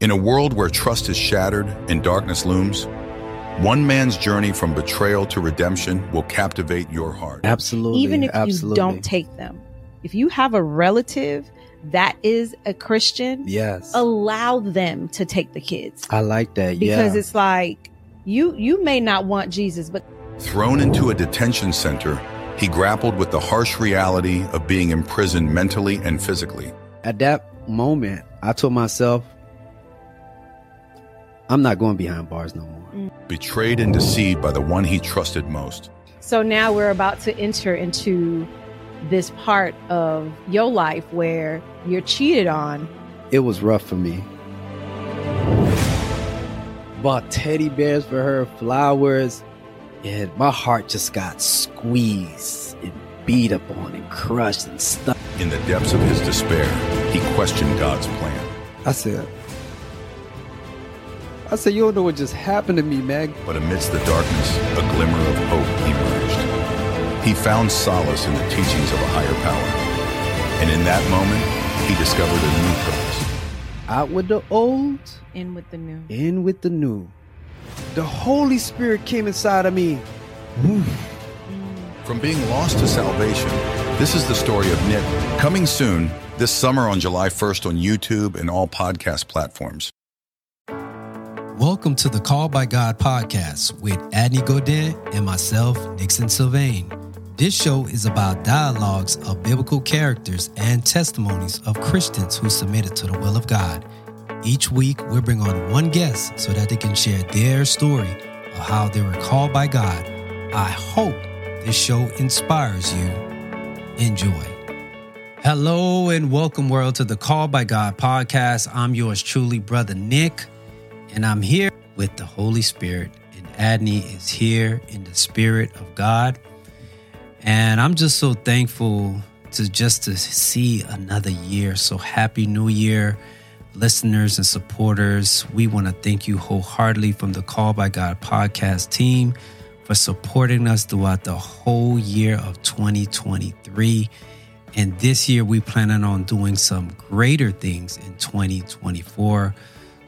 In a world where trust is shattered and darkness looms, one man's journey from betrayal to redemption will captivate your heart. Absolutely. Even if you don't take them. If you have a relative that is a Christian, yes, allow them to take the kids. I like that. Yeah. Because it's like you may not want Jesus, but thrown into a detention center, he grappled with the harsh reality of being imprisoned mentally and physically. At that moment, I told myself, I'm not going behind bars no more. Betrayed and deceived by the one he trusted most. So now we're about to enter into this part of your life where you're cheated on. It was rough for me. Bought teddy bears for her, flowers, and my heart just got squeezed and beat up on and crushed and stuck. In the depths of his despair, he questioned God's plan. I said, you don't know what just happened to me, man. But amidst the darkness, a glimmer of hope emerged. He found solace in the teachings of a higher power. And in that moment, he discovered a new purpose. Out with the old. In with the new. In with the new. The Holy Spirit came inside of me. From being lost to salvation, this is the story of Nick. Coming soon, this summer on July 1st on YouTube and all podcast platforms. Welcome to the Called by God podcast with Adney Godin and myself, Nixon Sylvain. This show is about dialogues of biblical characters and testimonies of Christians who submitted to the will of God. Each week, we'll bring on one guest so that they can share their story of how they were called by God. I hope this show inspires you. Enjoy. Hello and welcome, world, to the Called by God podcast. I'm yours truly, Brother Nick. And I'm here with the Holy Spirit, and Adney is here in the Spirit of God. And I'm just so thankful to see another year. So happy New Year, listeners and supporters. We want to thank you wholeheartedly from the Called by God podcast team for supporting us throughout the whole year of 2023. And this year we planning on doing some greater things in 2024.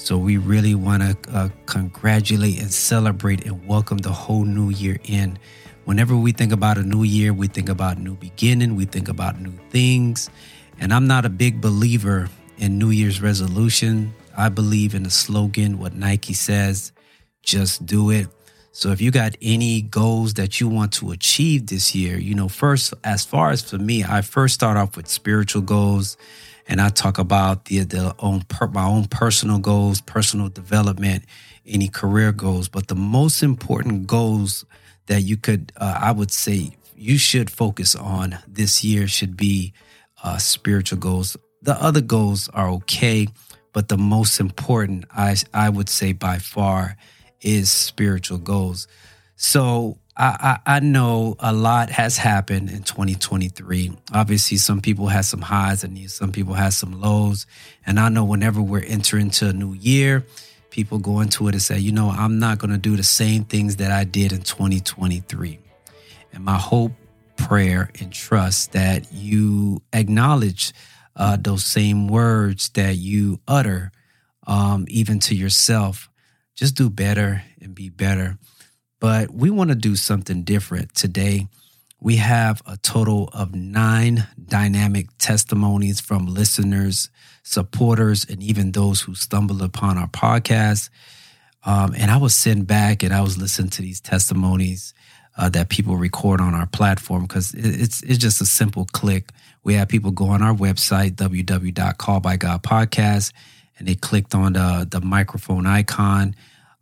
So we really want to congratulate and celebrate and welcome the whole new year in. Whenever we think about a new year, we think about new beginning. We think about new things. And I'm not a big believer in New Year's resolution. I believe in the slogan, what Nike says, just do it. So if you got any goals that you want to achieve this year, you know, first, as far as for me, I first start off with spiritual goals. And I talk about my own personal goals, personal development, any career goals. But the most important goals that you could, I would say, you should focus on this year should be spiritual goals. The other goals are okay, but the most important, I would say by far, is spiritual goals. So I know a lot has happened in 2023. Obviously, some people had some highs and some people had some lows. And I know whenever we're entering into a new year, people go into it and say, you know, I'm not going to do the same things that I did in 2023. And my hope, prayer, and trust that you acknowledge those same words that you utter, even to yourself. Just do better and be better. But we want to do something different today. We have a total of 9 dynamic testimonies from listeners, supporters, and even those who stumbled upon our podcast. And I was sitting back and I was listening to these testimonies that people record on our platform because it's just a simple click. We have people go on our website, www.callbygodpodcast, and they clicked on the microphone icon.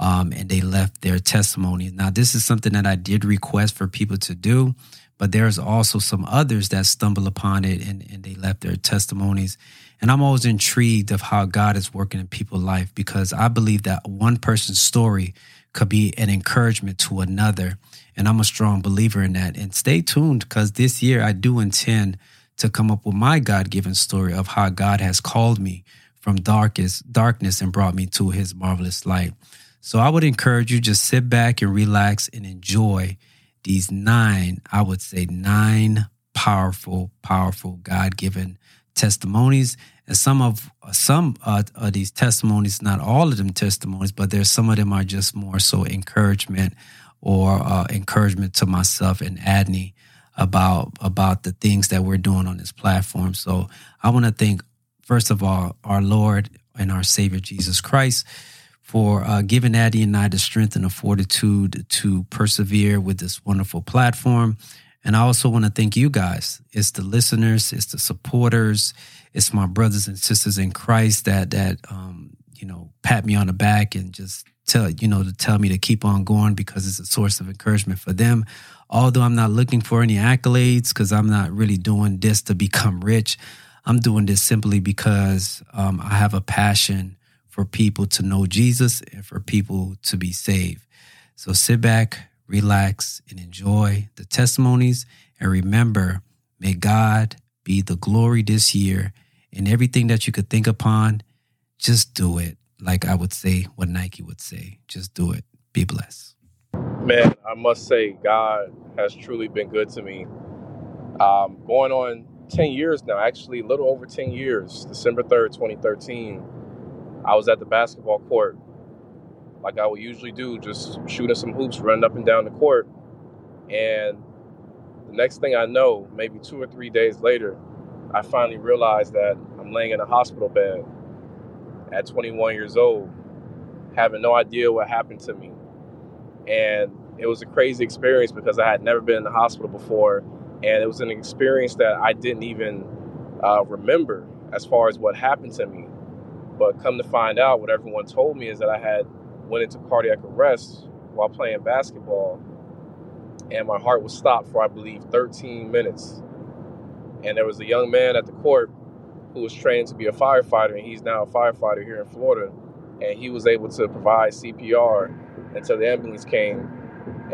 And they left their testimony. Now, this is something that I did request for people to do, but there's also some others that stumble upon it and they left their testimonies. And I'm always intrigued of how God is working in people's life because I believe that one person's story could be an encouragement to another. And I'm a strong believer in that. And stay tuned because this year I do intend to come up with my God-given story of how God has called me from darkness and brought me to his marvelous light. So I would encourage you, just sit back and relax and enjoy these 9 powerful, God-given testimonies. Some of these testimonies, not all of them testimonies, but there's some of them are just more so encouragement or encouragement to myself and Adney about the things that we're doing on this platform. So I want to thank, first of all, our Lord and our Savior, Jesus Christ, for giving Adney and I the strength and the fortitude to persevere with this wonderful platform. And I also want to thank you guys. It's the listeners, it's the supporters, it's my brothers and sisters in Christ that pat me on the back and just tell me to keep on going because it's a source of encouragement for them. Although I'm not looking for any accolades because I'm not really doing this to become rich. I'm doing this simply because I have a passion for people to know Jesus and for people to be saved. So sit back, relax, and enjoy the testimonies. And remember, may God be the glory this year in everything that you could think upon. Just do it. Like I would say, what Nike would say, just do it. Be blessed. Man, I must say God has truly been good to me. Going on 10 years now, actually a little over 10 years, December 3rd, 2013, I was at the basketball court like I would usually do, just shooting some hoops, running up and down the court. And the next thing I know, maybe 2 or 3 days later, I finally realized that I'm laying in a hospital bed at 21 years old, having no idea what happened to me. And it was a crazy experience because I had never been in the hospital before. And it was an experience that I didn't even remember as far as what happened to me. But come to find out, what everyone told me is that I had went into cardiac arrest while playing basketball. And my heart was stopped for, I believe, 13 minutes. And there was a young man at the court who was trained to be a firefighter, and he's now a firefighter here in Florida. And he was able to provide CPR until the ambulance came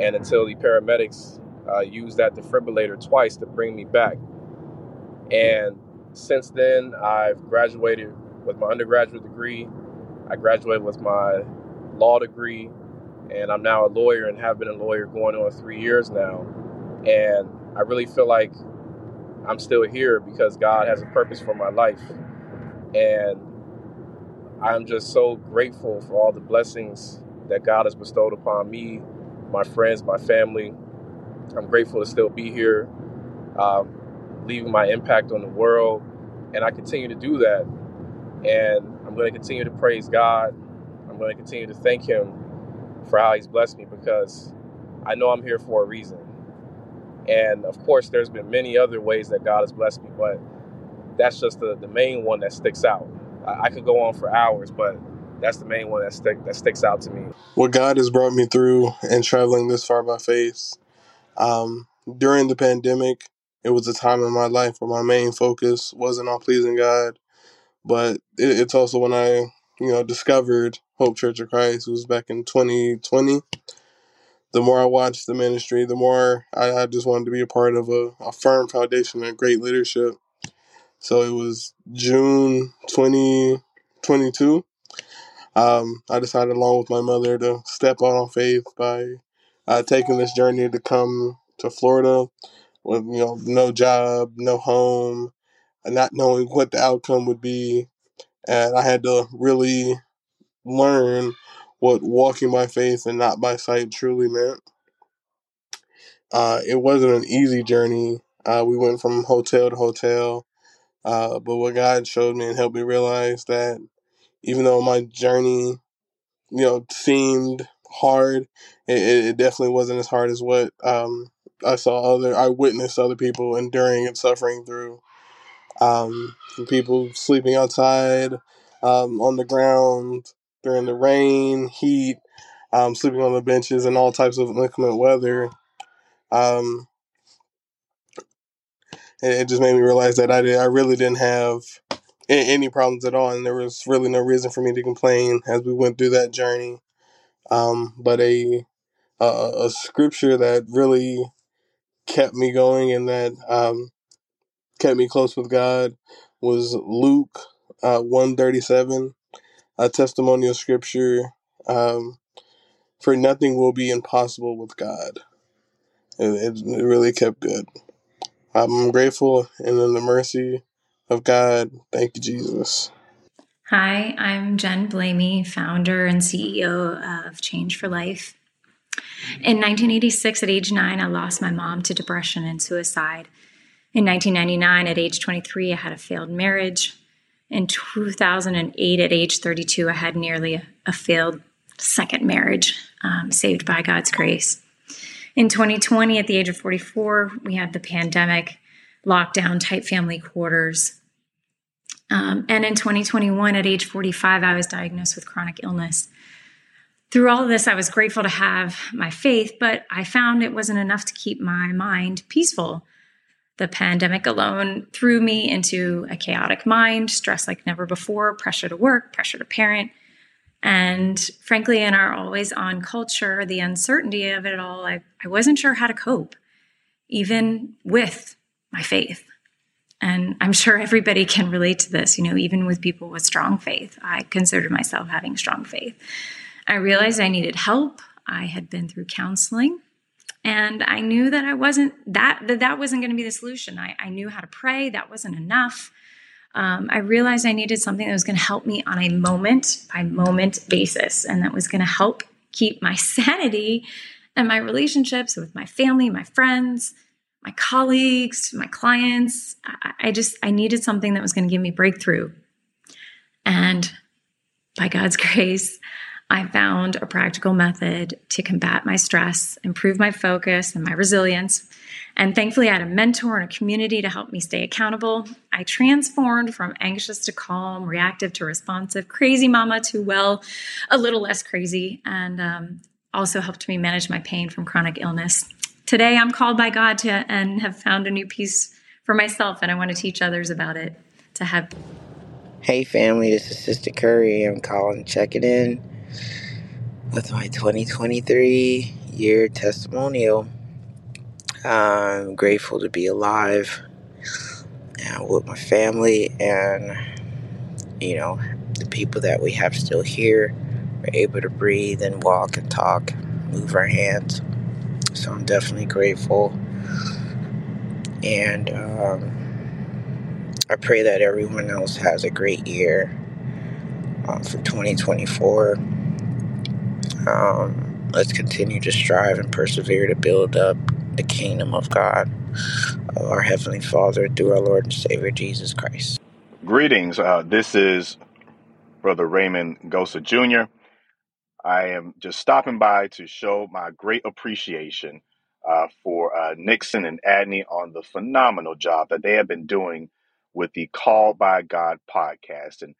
and until the paramedics used that defibrillator twice to bring me back. And since then, I've graduated with my undergraduate degree. I graduated with my law degree, and I'm now a lawyer and have been a lawyer going on 3 years now. And I really feel like I'm still here because God has a purpose for my life. And I'm just so grateful for all the blessings that God has bestowed upon me, my friends, my family. I'm grateful to still be here, leaving my impact on the world. And I continue to do that. And I'm going to continue to praise God. I'm going to continue to thank him for how he's blessed me because I know I'm here for a reason. And of course, there's been many other ways that God has blessed me, but that's just the main one that sticks out. I could go on for hours, but that's the main one that sticks out to me. What God has brought me through and traveling this far by faith. During the pandemic, it was a time in my life where my main focus wasn't on pleasing God, but it's also when I, discovered Hope Church of Christ. It was back in 2020. The more I watched the ministry, the more I just wanted to be a part of a firm foundation and great leadership. So it was June 2022. I decided along with my mother to step out on faith by taking this journey to come to Florida with no job, no home, and not knowing what the outcome would be. And I had to really learn what walking by faith and not by sight truly meant. It wasn't an easy journey. We went from hotel to hotel. But what God showed me and helped me realize that even though my journey, seemed hard, it definitely wasn't as hard as what I witnessed other people enduring and suffering through. People sleeping outside, on the ground during the rain, heat, sleeping on the benches and all types of inclement weather. It just made me realize that I really didn't have any problems at all, and there was really no reason for me to complain as we went through that journey. But a scripture that really kept me going and that kept me close with God was Luke 1:37, a testimonial scripture, for nothing will be impossible with God. It really kept good. I'm grateful and in the mercy of God. Thank you, Jesus. Hi, I'm Jen Blamey, founder and CEO of Change for Life. In 1986, at age 9, I lost my mom to depression and suicide. In 1999, at age 23, I had a failed marriage. In 2008, at age 32, I had nearly a failed second marriage, saved by God's grace. In 2020, at the age of 44, we had the pandemic, lockdown, tight family quarters. And in 2021, at age 45, I was diagnosed with chronic illness. Through all of this, I was grateful to have my faith, but I found it wasn't enough to keep my mind peaceful. The pandemic alone threw me into a chaotic mind, stress like never before, pressure to work, pressure to parent. And frankly, in our always-on culture, the uncertainty of it all, I wasn't sure how to cope, even with my faith. And I'm sure everybody can relate to this, you know, even with people with strong faith. I considered myself having strong faith. I realized I needed help. I had been through counseling, and I knew that that wasn't going to be the solution. I knew how to pray. That wasn't enough. I realized I needed something that was going to help me on a moment-by-moment basis, and that was going to help keep my sanity and my relationships with my family, my friends, my colleagues, my clients. I needed something that was going to give me breakthrough. And by God's grace, I found a practical method to combat my stress, improve my focus and my resilience. And thankfully, I had a mentor and a community to help me stay accountable. I transformed from anxious to calm, reactive to responsive, crazy mama to, well, a little less crazy, and also helped me manage my pain from chronic illness. Today, I'm called by God and have found a new peace for myself, and I want to teach others about it to have. Hey, family, this is Sister Curry. I'm calling, checking in with my 2023 year testimonial. I'm grateful to be alive and with my family, and, you know, the people that we have still here are able to breathe and walk and talk, move our hands. So I'm definitely grateful, and I pray that everyone else has a great year for 2024. Let's continue to strive and persevere to build up the kingdom of God, our Heavenly Father, through our Lord and Savior, Jesus Christ. Greetings. This is Brother Raymond Gosa, Jr. I am just stopping by to show my great appreciation for Nixon and Adney on the phenomenal job that they have been doing with the Called by God podcast, and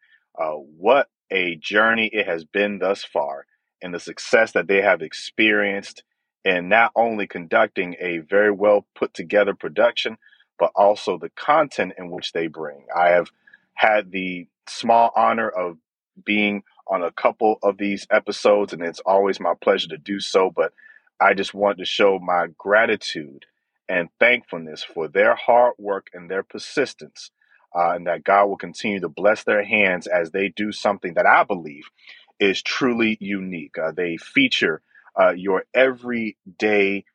what a journey it has been thus far, and the success that they have experienced in not only conducting a very well put together production, but also the content in which they bring. I have had the small honor of being on a couple of these episodes, and it's always my pleasure to do so, but I just want to show my gratitude and thankfulness for their hard work and their persistence, and that God will continue to bless their hands as they do something that I believe is truly unique. They feature your everyday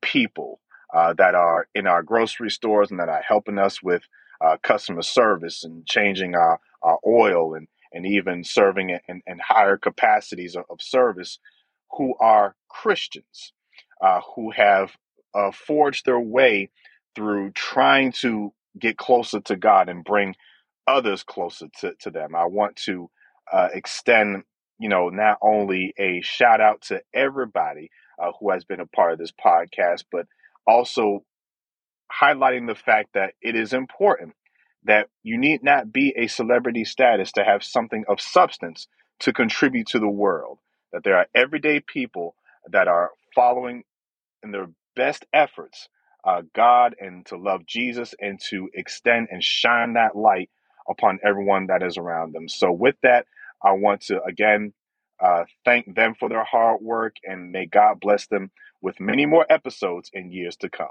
people that are in our grocery stores and that are helping us with customer service and changing our oil, and even serving in higher capacities of service, who are Christians, who have forged their way through trying to get closer to God and bring others closer to them. I want to extend, you know, not only a shout out to everybody who has been a part of this podcast, but also highlighting the fact that it is important that you need not be a celebrity status to have something of substance to contribute to the world, that there are everyday people that are following in their best efforts God and to love Jesus and to extend and shine that light upon everyone that is around them. So with that, I want to, again, thank them for their hard work, and may God bless them with many more episodes in years to come.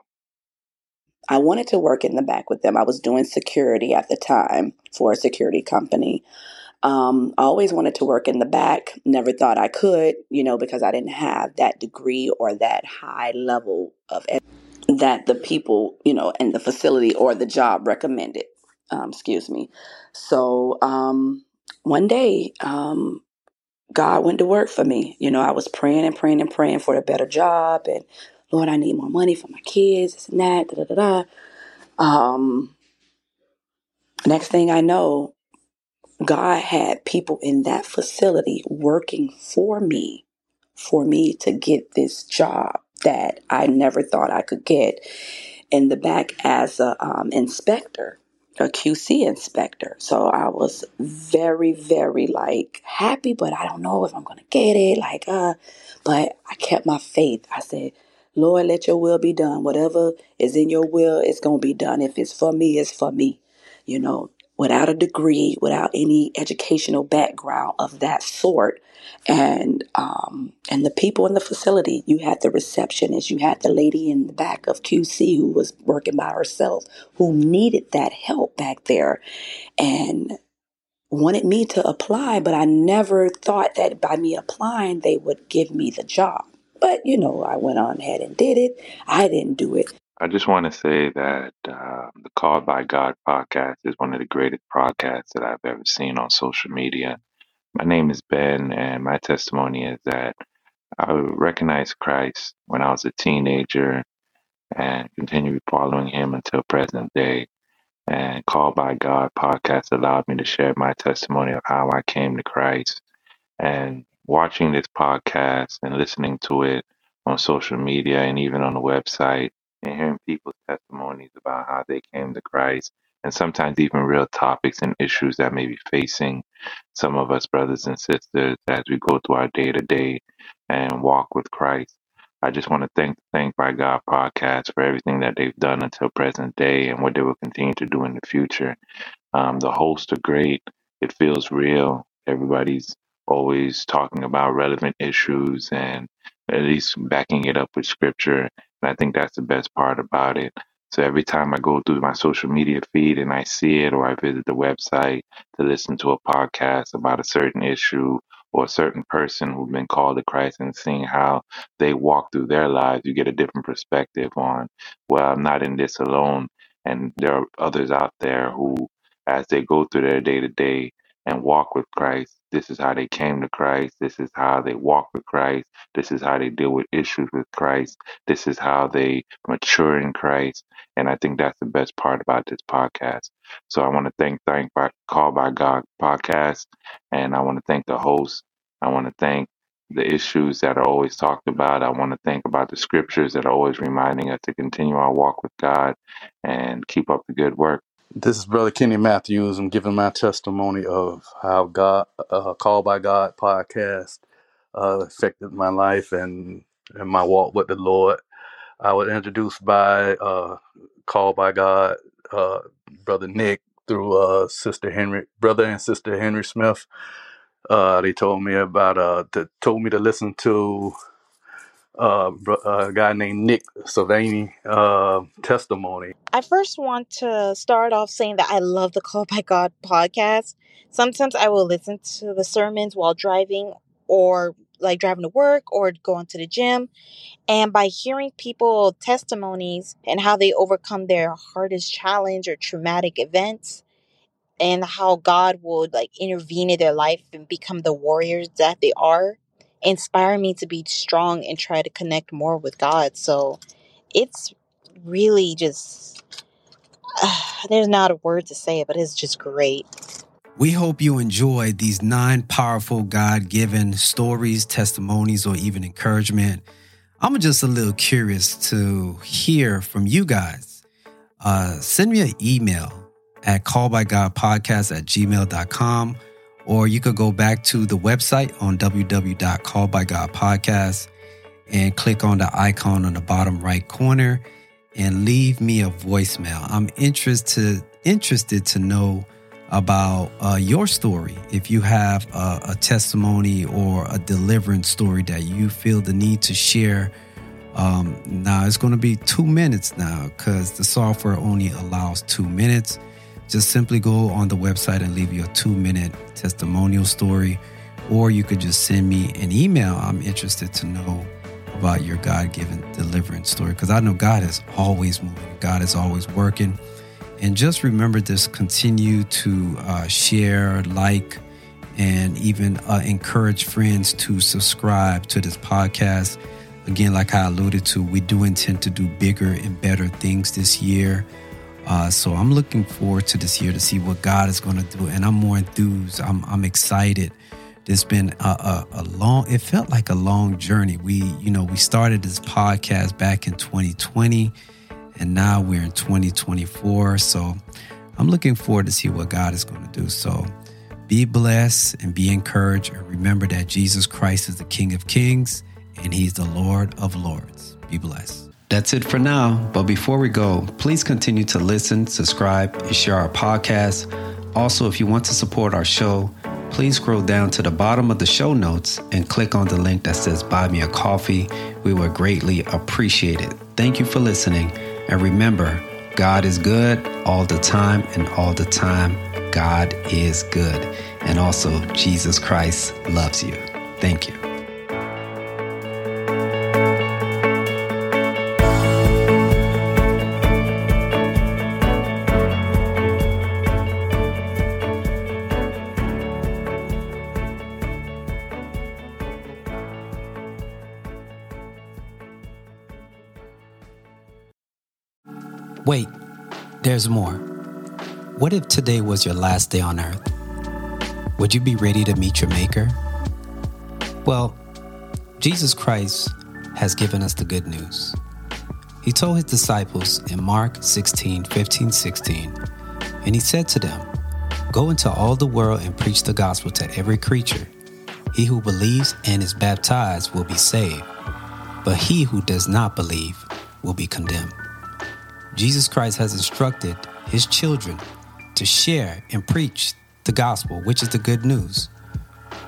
I wanted to work in the back with them. I was doing security at the time for a security company. I always wanted to work in the back. Never thought I could, you know, because I didn't have that degree or that high level of that the people, you know, and the facility or the job recommended. excuse me. So one day, God went to work for me. You know, I was praying and praying and praying for a better job. And Lord, I need more money for my kids, this and that, da da da da. Next thing I know, God had people in that facility working for me to get this job that I never thought I could get, in the back as a inspector, a QC inspector. So I was very, very like happy, but I don't know if I'm going to get it. But I kept my faith. I said, Lord, let your will be done. Whatever is in your will, it's going to be done. If it's for me, it's for me. You know, without a degree, without any educational background of that sort. And the people in the facility, you had the receptionist, you had the lady in the back of QC who was working by herself, who needed that help back there and wanted me to apply. But I never thought that by me applying, they would give me the job. But, you know, I went on ahead and did it. I didn't do it. I just want to say that the Called by God podcast is one of the greatest podcasts that I've ever seen on social media. My name is Ben, and my testimony is that I recognized Christ when I was a teenager and continued following him until present day. And Called by God podcast allowed me to share my testimony of how I came to Christ. And watching this podcast and listening to it on social media and even on the website, and hearing people's testimonies about how they came to Christ, and sometimes even real topics and issues that may be facing some of us brothers and sisters as we go through our day-to-day and walk with Christ. I just want to thank the Called by God podcast for everything that they've done until present day and what they will continue to do in the future. The hosts are great. It feels real. Everybody's always talking about relevant issues and at least backing it up with scripture. And I think that's the best part about it. So every time I go through my social media feed and I see it, or I visit the website to listen to a podcast about a certain issue or a certain person who's been called to Christ and seeing how they walk through their lives, you get a different perspective on, well, I'm not in this alone. And there are others out there who, as they go through their day-to-day and walk with Christ, this is how they came to Christ. This is how they walk with Christ. This is how they deal with issues with Christ. This is how they mature in Christ. And I think that's the best part about this podcast. So I want to thank Called by God podcast. And I want to thank the host. I want to thank the issues that are always talked about. I want to thank about the scriptures that are always reminding us to continue our walk with God and keep up the good work. This is Brother Kenny Matthews. I'm giving my testimony of how God, Called by God podcast affected my life and my walk with the Lord. I was introduced by Called by God, Brother Nic, through Brother and Sister Henry Smith. They told me about to listen to a guy named Nick Savani testimony. I first want to start off saying that I love the Called by God podcast. Sometimes I will listen to the sermons while driving or like driving to work or going to the gym. And by hearing people's testimonies and how they overcome their hardest challenge or traumatic events and how God would like intervene in their life and become the warriors that they are, inspire me to be strong and try to connect more with God. So it's really just, there's not a word to say it, but it's just great. We hope you enjoyed these 9 powerful God-given stories, testimonies, or even encouragement. I'm just a little curious to hear from you guys. Send me an email at calledbygodpodcast@gmail.com. Or you could go back to the website on www.calledbygodpodcast and click on the icon on the bottom right corner and leave me a voicemail. I'm interested to know about your story. If you have a testimony or a deliverance story that you feel the need to share, now it's going to be 2 minutes now because the software only allows 2 minutes. Just simply go on the website and leave your 2-minute testimonial story, or you could just send me an email. I'm interested to know about your God-given deliverance story because I know God is always moving. God is always working. And just remember this, continue to share, like, and even encourage friends to subscribe to this podcast. Again, like I alluded to, we do intend to do bigger and better things this year. So I'm looking forward to this year to see what God is going to do. And I'm more enthused. I'm excited. It's been a long, it felt like a long journey. We started this podcast back in 2020, and now we're in 2024. So I'm looking forward to see what God is going to do. So be blessed and be encouraged. And remember that Jesus Christ is the King of Kings, and He's the Lord of Lords. Be blessed. That's it for now. But before we go, please continue to listen, subscribe, and share our podcast. Also, if you want to support our show, please scroll down to the bottom of the show notes and click on the link that says Buy Me a Coffee. We would greatly appreciate it. Thank you for listening. And remember, God is good all the time, and all the time, God is good. And also, Jesus Christ loves you. Thank you. Wait, there's more. What if today was your last day on earth? Would you be ready to meet your maker? Well, Jesus Christ has given us the good news. He told his disciples in Mark 16:15-16, and he said to them, "Go into all the world and preach the gospel to every creature. He who believes and is baptized will be saved, but he who does not believe will be condemned." Jesus Christ has instructed his children to share and preach the gospel, which is the good news,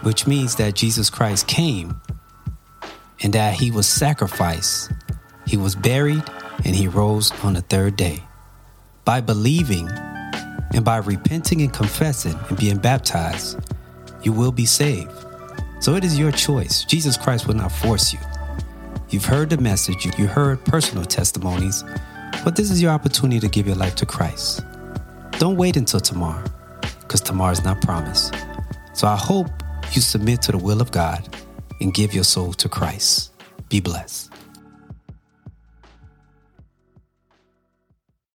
which means that Jesus Christ came and that he was sacrificed, he was buried, and he rose on the third day. By believing and by repenting and confessing and being baptized, you will be saved. So it is your choice. Jesus Christ will not force you. You've heard the message, you heard personal testimonies, but this is your opportunity to give your life to Christ. Don't wait until tomorrow, because tomorrow is not promised. So I hope you submit to the will of God and give your soul to Christ. Be blessed.